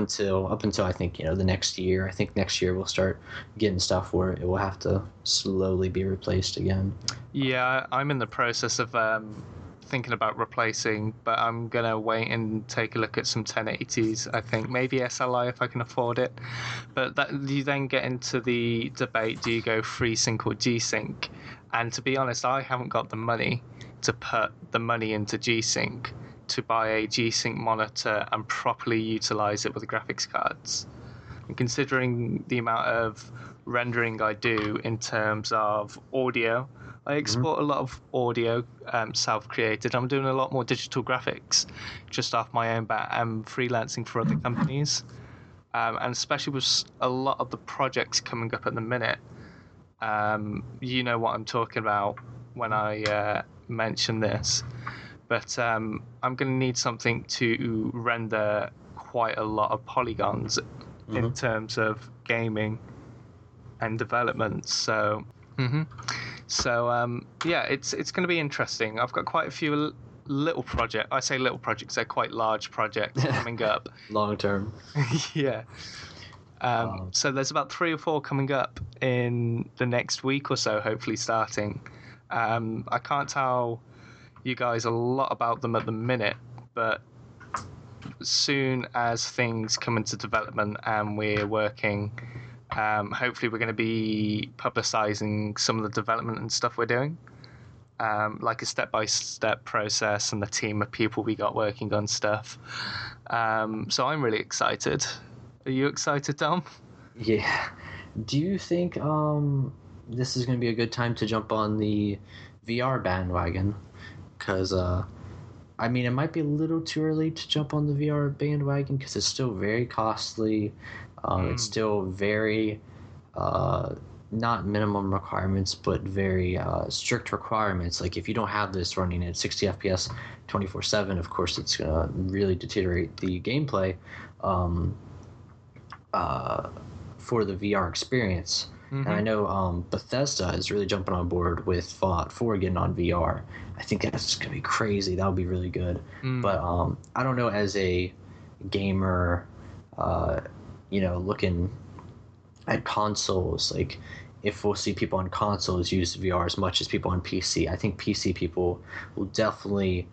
up until I think, the next year. I think next year we'll start getting stuff where it will have to slowly be replaced again. Yeah, I'm in the process of thinking about replacing, but I'm gonna wait and take a look at some 1080s. I think maybe SLI if I can afford it. But that, you then get into the debate: do you go FreeSync or G-Sync? And to be honest, I haven't got the money to put the money into G-Sync to buy a G-Sync monitor and properly utilize it with the graphics cards. And considering the amount of rendering I do in terms of audio, I export a lot of audio self-created. I'm doing a lot more digital graphics just off my own bat. I'm freelancing for other companies. And especially with a lot of the projects coming up at the minute, you know what I'm talking about when I mention this. But I'm going to need something to render quite a lot of polygons in terms of gaming and development. So... So yeah, it's going to be interesting. I've got quite a few little projects. I say little projects; they're quite large projects coming up. Long term. Yeah. So there's about 3 or 4 coming up in the next week or so, hopefully starting. I can't tell you guys a lot about them at the minute, but as soon as things come into development and we're working. Hopefully we're going to be publicizing some of the development and stuff we're doing, like a step-by-step process and the team of people we got working on stuff. So I'm really excited. Are you excited, Dom? Yeah. Do you think this is going to be a good time to jump on the VR bandwagon? Because, I mean, it might be a little too early to jump on the VR bandwagon because it's still very costly. It's still very, not minimum requirements, but very strict requirements. Like if you don't have this running at 60 FPS 24/7, of course, it's going to really deteriorate the gameplay for the VR experience. And I know Bethesda is really jumping on board with Fallout 4 getting on VR. I think that's going to be crazy. That would be really good. But I don't know, as a gamer... looking at consoles, like if we'll see people on consoles use VR as much as people on PC. I think PC people will definitely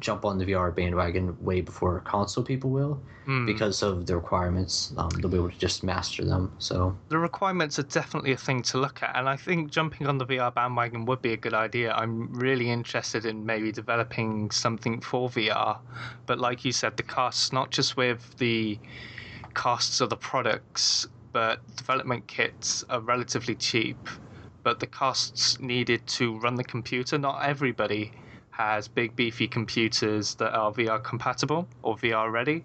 jump on the VR bandwagon way before console people will because of the requirements. They'll be able to just master them. So the requirements are definitely a thing to look at, and I think jumping on the VR bandwagon would be a good idea. I'm really interested in maybe developing something for VR, but like you said, the costs, not just with the costs of the products, but development kits are relatively cheap, but the costs needed to run the computer, not everybody has big beefy computers that are VR compatible or VR ready.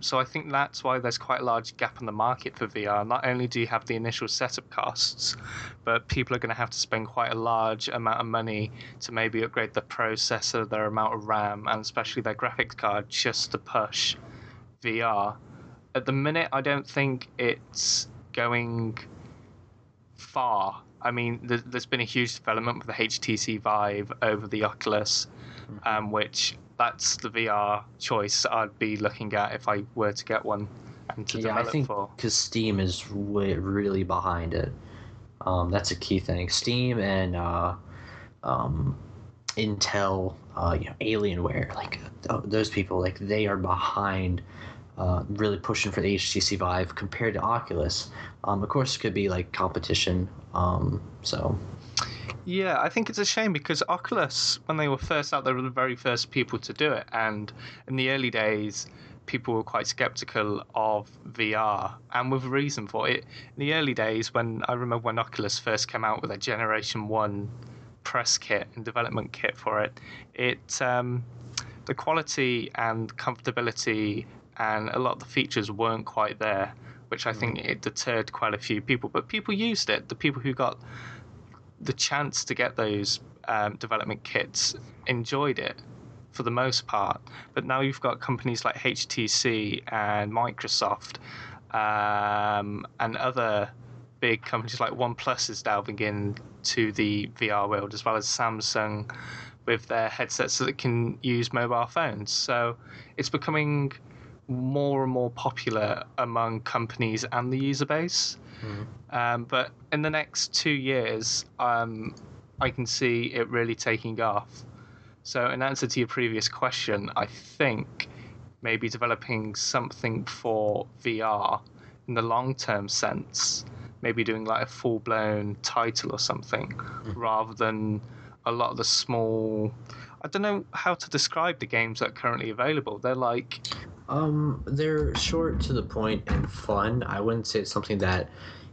So I think that's why there's quite a large gap in the market for VR. Not only do you have the initial setup costs, but people are going to have to spend quite a large amount of money to maybe upgrade their processor, their amount of RAM, and especially their graphics card just to push VR. At the minute, I don't think it's going far. I mean, there's been a huge development with the HTC Vive over the Oculus, which that's the VR choice I'd be looking at if I were to get one and to develop I think for. Because Steam is really behind it. That's a key thing. Steam and Intel, Alienware, like those people, like they are behind. Really pushing for the HTC Vive compared to Oculus. Of course, it could be like competition. Yeah, I think it's a shame because Oculus, when they were first out, they were the very first people to do it. And in the early days, people were quite skeptical of VR, and with a reason for it. In the early days, when I remember when Oculus first came out with a Generation 1 press kit and development kit for it, the quality and comfortability and a lot of the features weren't quite there, which I think it deterred quite a few people. But people used it. The people who got the chance to get those development kits enjoyed it for the most part. But now you've got companies like HTC and Microsoft and other big companies like OnePlus is delving into the VR world, as well as Samsung with their headsets that can use mobile phones. So it's becoming more and more popular among companies and the user base. Mm-hmm. But in the next 2 years, I can see it really taking off. So in answer to your previous question, I think maybe developing something for VR in the long-term sense, maybe doing like a full-blown title or something, mm-hmm. rather than a lot of the small... I don't know how to describe the games that are currently available. They're like... they're short to the point and fun. I wouldn't say it's something that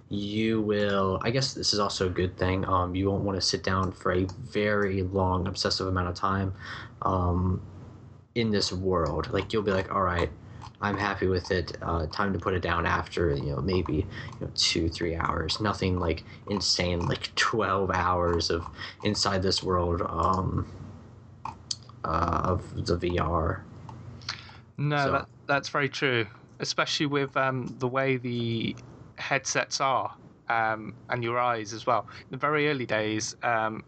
you will... I guess this is also a good thing. You won't want to sit down for a very long, obsessive amount of time in this world. Like, you'll be like, all right, I'm happy with it. Time to put it down after, maybe 2-3 hours. Nothing like insane, like 12 hours of inside this world of the VR. No, so. That's very true, especially with the way the headsets are and your eyes as well. In the very early days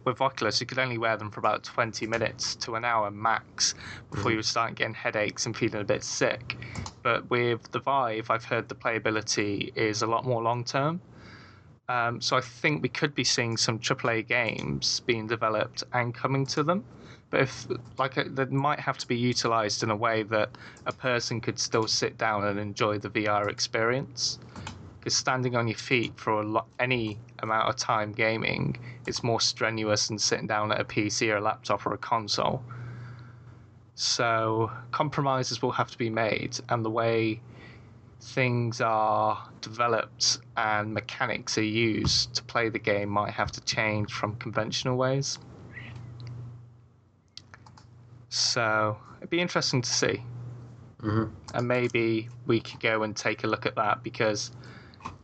with Oculus, you could only wear them for about 20 minutes to an hour max before you would start getting headaches and feeling a bit sick. But with the Vive, I've heard the playability is a lot more long-term. So I think we could be seeing some AAA games being developed and coming to them. But if, like, that might have to be utilized in a way that a person could still sit down and enjoy the VR experience. Because standing on your feet for any amount of time gaming is more strenuous than sitting down at a PC or a laptop or a console. So compromises will have to be made, and the way things are developed and mechanics are used to play the game might have to change from conventional ways. So it'd be interesting to see. Mm-hmm. And maybe we could go and take a look at that, because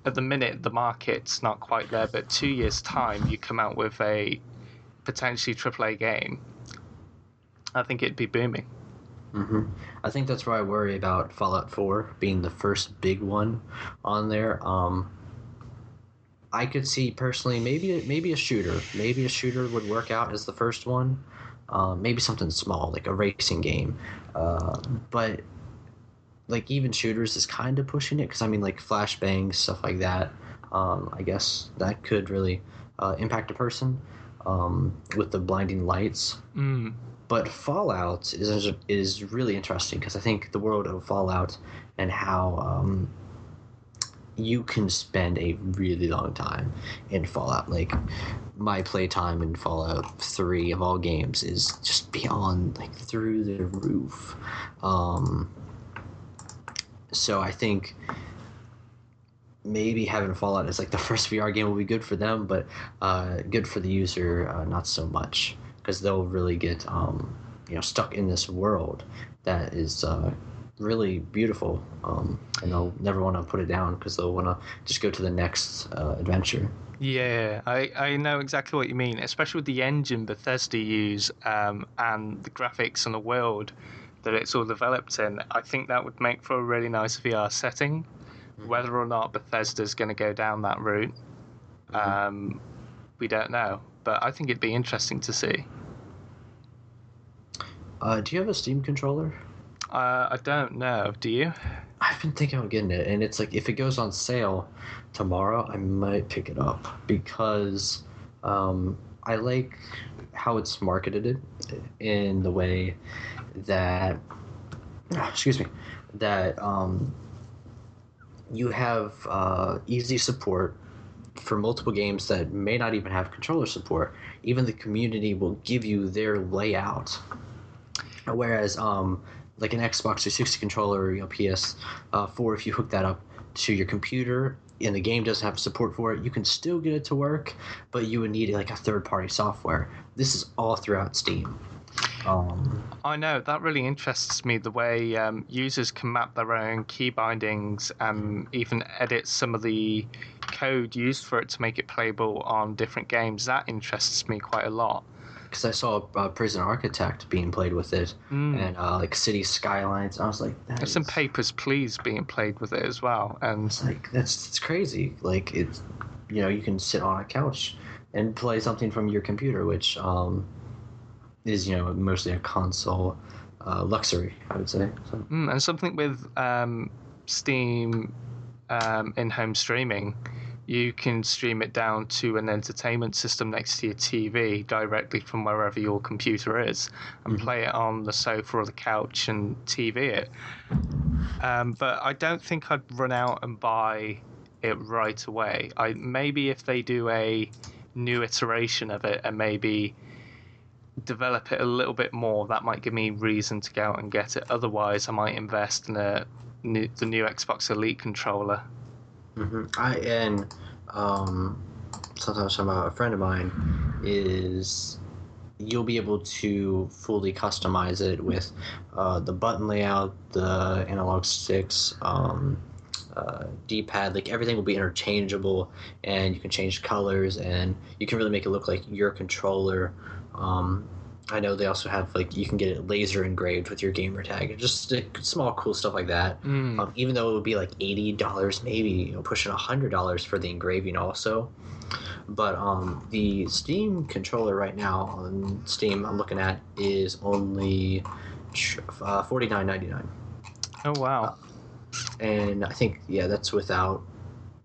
at the minute the market's not quite there, but 2 years' time you come out with a potentially AAA game, I think it'd be booming. Mm-hmm. I think that's where I worry about Fallout 4 being the first big one on there. I could see personally maybe a shooter. Maybe a shooter would work out as the first one. Maybe something small, like a racing game. But, like, even shooters is kind of pushing it, because, I mean, like, flashbangs, stuff like that, I guess that could really impact a person with the blinding lights. Mm. But Fallout is really interesting, because I think the world of Fallout and how you can spend a really long time in Fallout. Like, my playtime in Fallout 3 of all games is just beyond, like, through the roof. So I think maybe having Fallout as, like, the first VR game will be good for them, but good for the user, not so much, because they'll really get stuck in this world that is really beautiful, and they'll never want to put it down, because they'll want to just go to the next adventure. Yeah, I know exactly what you mean, especially with the engine Bethesda use and the graphics and the world that it's all developed in. I think that would make for a really nice VR setting. Mm-hmm. Whether or not Bethesda's going to go down that route, we don't know, but I think it'd be interesting to see. Do you have a Steam controller? I don't know. Do you? I've been thinking about getting it, and it's like, if it goes on sale tomorrow, I might pick it up, because I like how it's marketed in the way that, you have easy support for multiple games that may not even have controller support. Even the community will give you their layout, whereas like an Xbox 360 controller or PS4, if you hook that up to your computer and the game doesn't have support for it, you can still get it to work, but you would need like a third-party software. This is all throughout Steam. I know, that really interests me, the way users can map their own key bindings and even edit some of the code used for it to make it playable on different games. That interests me quite a lot. Because I saw Prison Architect being played with it, and like City Skylines. I was like, there's some Papers, Please being played with it as well. And it's like, that's crazy. Like, it's, you can sit on a couch and play something from your computer, which is mostly a console luxury, I would say. So. And something with Steam in-home streaming, you can stream it down to an entertainment system next to your TV directly from wherever your computer is and play it on the sofa or the couch and TV it. But I don't think I'd run out and buy it right away. Maybe if they do a new iteration of it and maybe develop it a little bit more, that might give me reason to go out and get it. Otherwise, I might invest in the new Xbox Elite controller. Something I was talking about, a friend of mine, is you'll be able to fully customize it with the button layout, the analog sticks, D-pad, like everything will be interchangeable, and you can change colors, and you can really make it look like your controller. I know they also have, like, you can get it laser engraved with your gamer tag. Just small, cool stuff like that. Even though it would be like $80, maybe, pushing $100 for the engraving also. But the Steam controller right now on Steam I'm looking at is only $49.99. Oh, wow. And I think, yeah, that's without...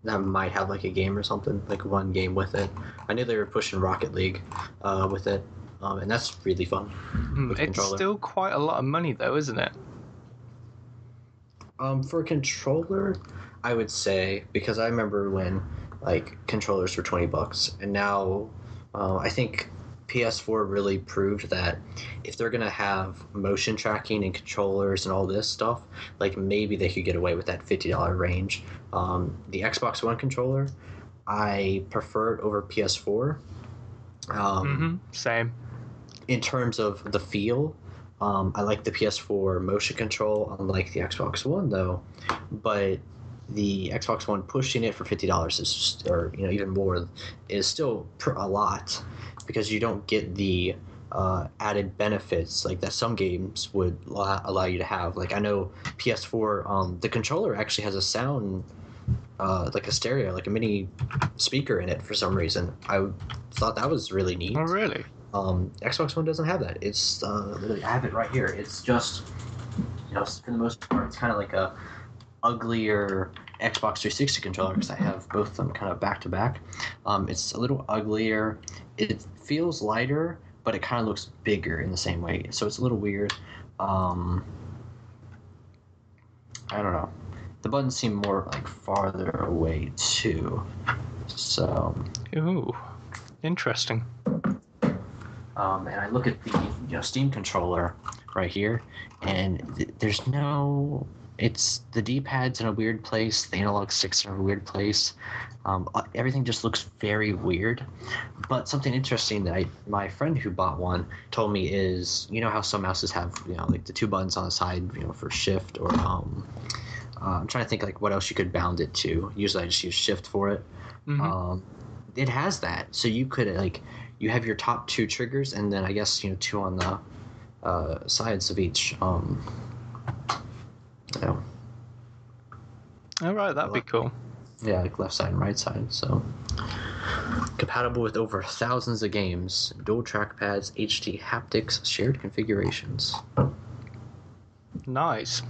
That might have, like, a game or something, like one game with it. I knew they were pushing Rocket League with it. And that's really fun. It's still quite a lot of money, though, isn't it? For a controller, I would say, because I remember when, like, controllers were $20, and now I think PS4 really proved that if they're gonna have motion tracking and controllers and all this stuff, like, maybe they could get away with that $50 range. The Xbox One controller, I prefer it over PS4. Same. In terms of the feel, I like the PS4 motion control, unlike the Xbox One, though. But the Xbox One pushing it for $50 is just, or even more, is still a lot, because you don't get the added benefits like that some games would allow you to have. Like, I know PS4, the controller actually has a sound. Like a stereo, like a mini speaker in it for some reason. I thought that was really neat. Oh, really? Xbox One doesn't have that. It's literally, I have it right here. It's just, for the most part, it's kind of like a uglier Xbox 360 controller, because I have both of them kind of back to back. It's a little uglier. It feels lighter, but it kind of looks bigger in the same way. So it's a little weird. I don't know. The buttons seem more, like, farther away, too. So... Ooh. Interesting. And I look at the Steam controller right here, and there's no... It's... The D-pad's in a weird place. The analog sticks are in a weird place. Everything just looks very weird. But something interesting that my friend who bought one told me is... You know how some mouses have, like, the two buttons on the side, for shift or... I'm trying to think, like, what else you could bound it to. Usually I just use shift for it. It has that. So you could, like, you have your top two triggers, and then I guess, two on the sides of each. All right, that'd be cool. Yeah, like left side and right side. So compatible with over thousands of games, dual trackpads, HD haptics, shared configurations. Nice.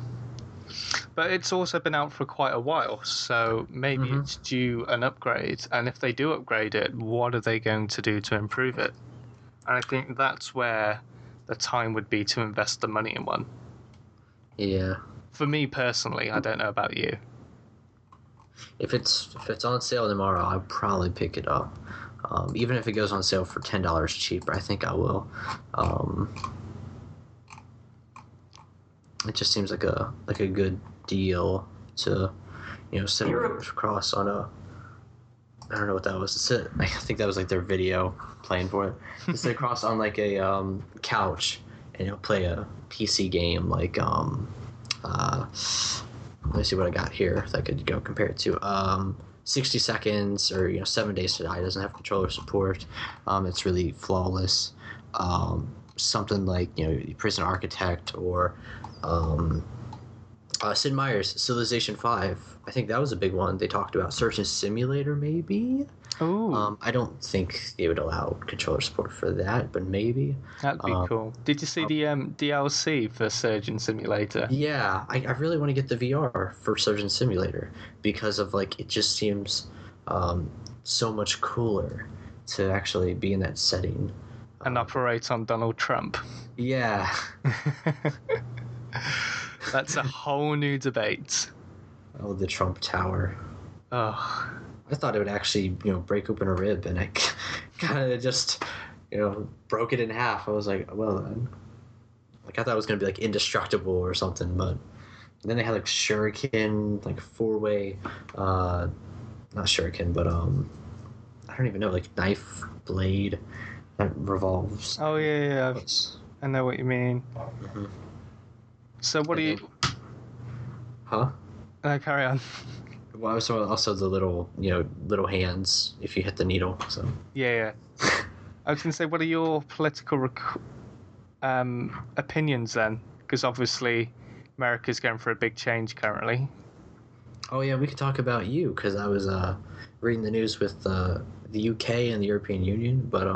But it's also been out for quite a while, so maybe it's due an upgrade. And if they do upgrade it, what are they going to do to improve it? And I think that's where the time would be to invest the money in one. Yeah. For me personally, I don't know about you. If it's on sale tomorrow, I'll probably pick it up. Even if it goes on sale for $10 cheaper, I think I will. It just seems like a good deal to, sit across on a. I don't know what that was. I think that was like their video playing for it. To sit across on like a couch and play a PC game like let me see what I got here. If I could go compare it to 60 Seconds or 7 Days to Die. It doesn't have controller support. It's really flawless. Something like Prison Architect or. Sid Meier's Civilization 5. I think that was a big one. They talked about Surgeon Simulator, maybe. Oh. I don't think they would allow controller support for that, but maybe. That'd be cool. Did you see the DLC for Surgeon Simulator? Yeah, I really want to get the VR for Surgeon Simulator because of like it just seems so much cooler to actually be in that setting. And operate on Donald Trump. Yeah. That's a whole new debate. Oh, the Trump Tower. Oh. I thought it would actually, break open a rib, and I kind of just, broke it in half. I was like, well, then. Like, I thought it was going to be, like, indestructible or something, but then they had, like, shuriken, like, four-way, not shuriken, but, I don't even know, like, knife, blade that revolves. Oh, yeah. I know what you mean. Mm-hmm. So what do you... Huh? Carry on. Well, also the little hands if you hit the needle. So. Yeah. I was going to say, what are your political opinions then? Because obviously America's going for a big change currently. Oh, yeah, we could talk about you because I was reading the news with the UK and the European Union. But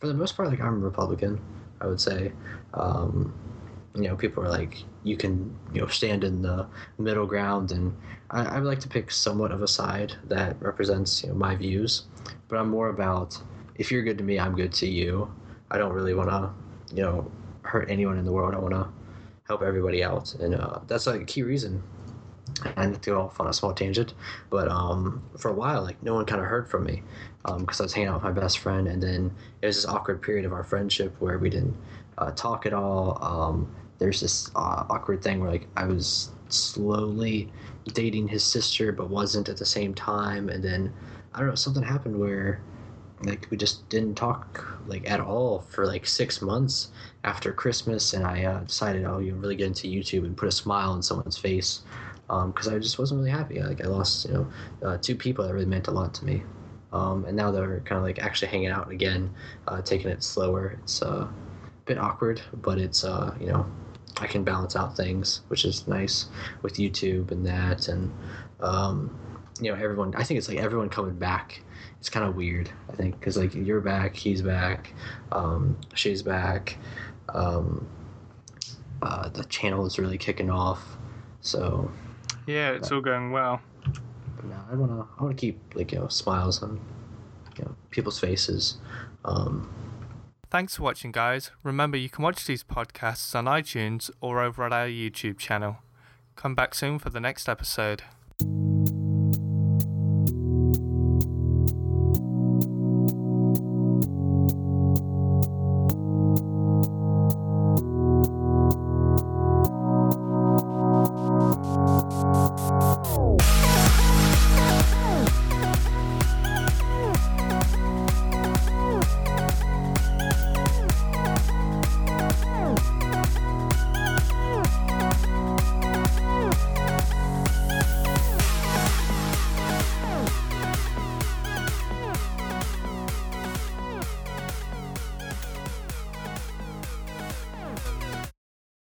for the most part, like, I'm Republican, I would say. People are like, you can, stand in the middle ground, and I would like to pick somewhat of a side that represents, my views. But I'm more about, if you're good to me, I'm good to you. I don't really want to, hurt anyone in the world. I want to help everybody out, and that's like a key reason. And to go off on a small tangent, but for a while, like, no one kind of heard from me because I was hanging out with my best friend, and then it was this awkward period of our friendship where we didn't talk at all. There's this awkward thing where, like, I was slowly dating his sister but wasn't at the same time, and then I don't know, something happened where, like, we just didn't talk, like, at all for, like, 6 months after Christmas, and I decided I'll really get into YouTube and put a smile on someone's face. Because I just wasn't really happy. Like, I lost, two people that really meant a lot to me. And now they're kind of, like, actually hanging out again, taking it slower. It's a bit awkward, but it's, I can balance out things, which is nice with YouTube and that. And, everyone, I think it's, like, everyone coming back. It's kind of weird, I think, because, like, you're back, he's back, she's back. The channel is really kicking off. So... yeah, it's all going well. But no, I want to keep, like, smiles on, people's faces. Thanks for watching, guys. Remember, you can watch these podcasts on iTunes or over at our YouTube channel. Come back soon for the next episode.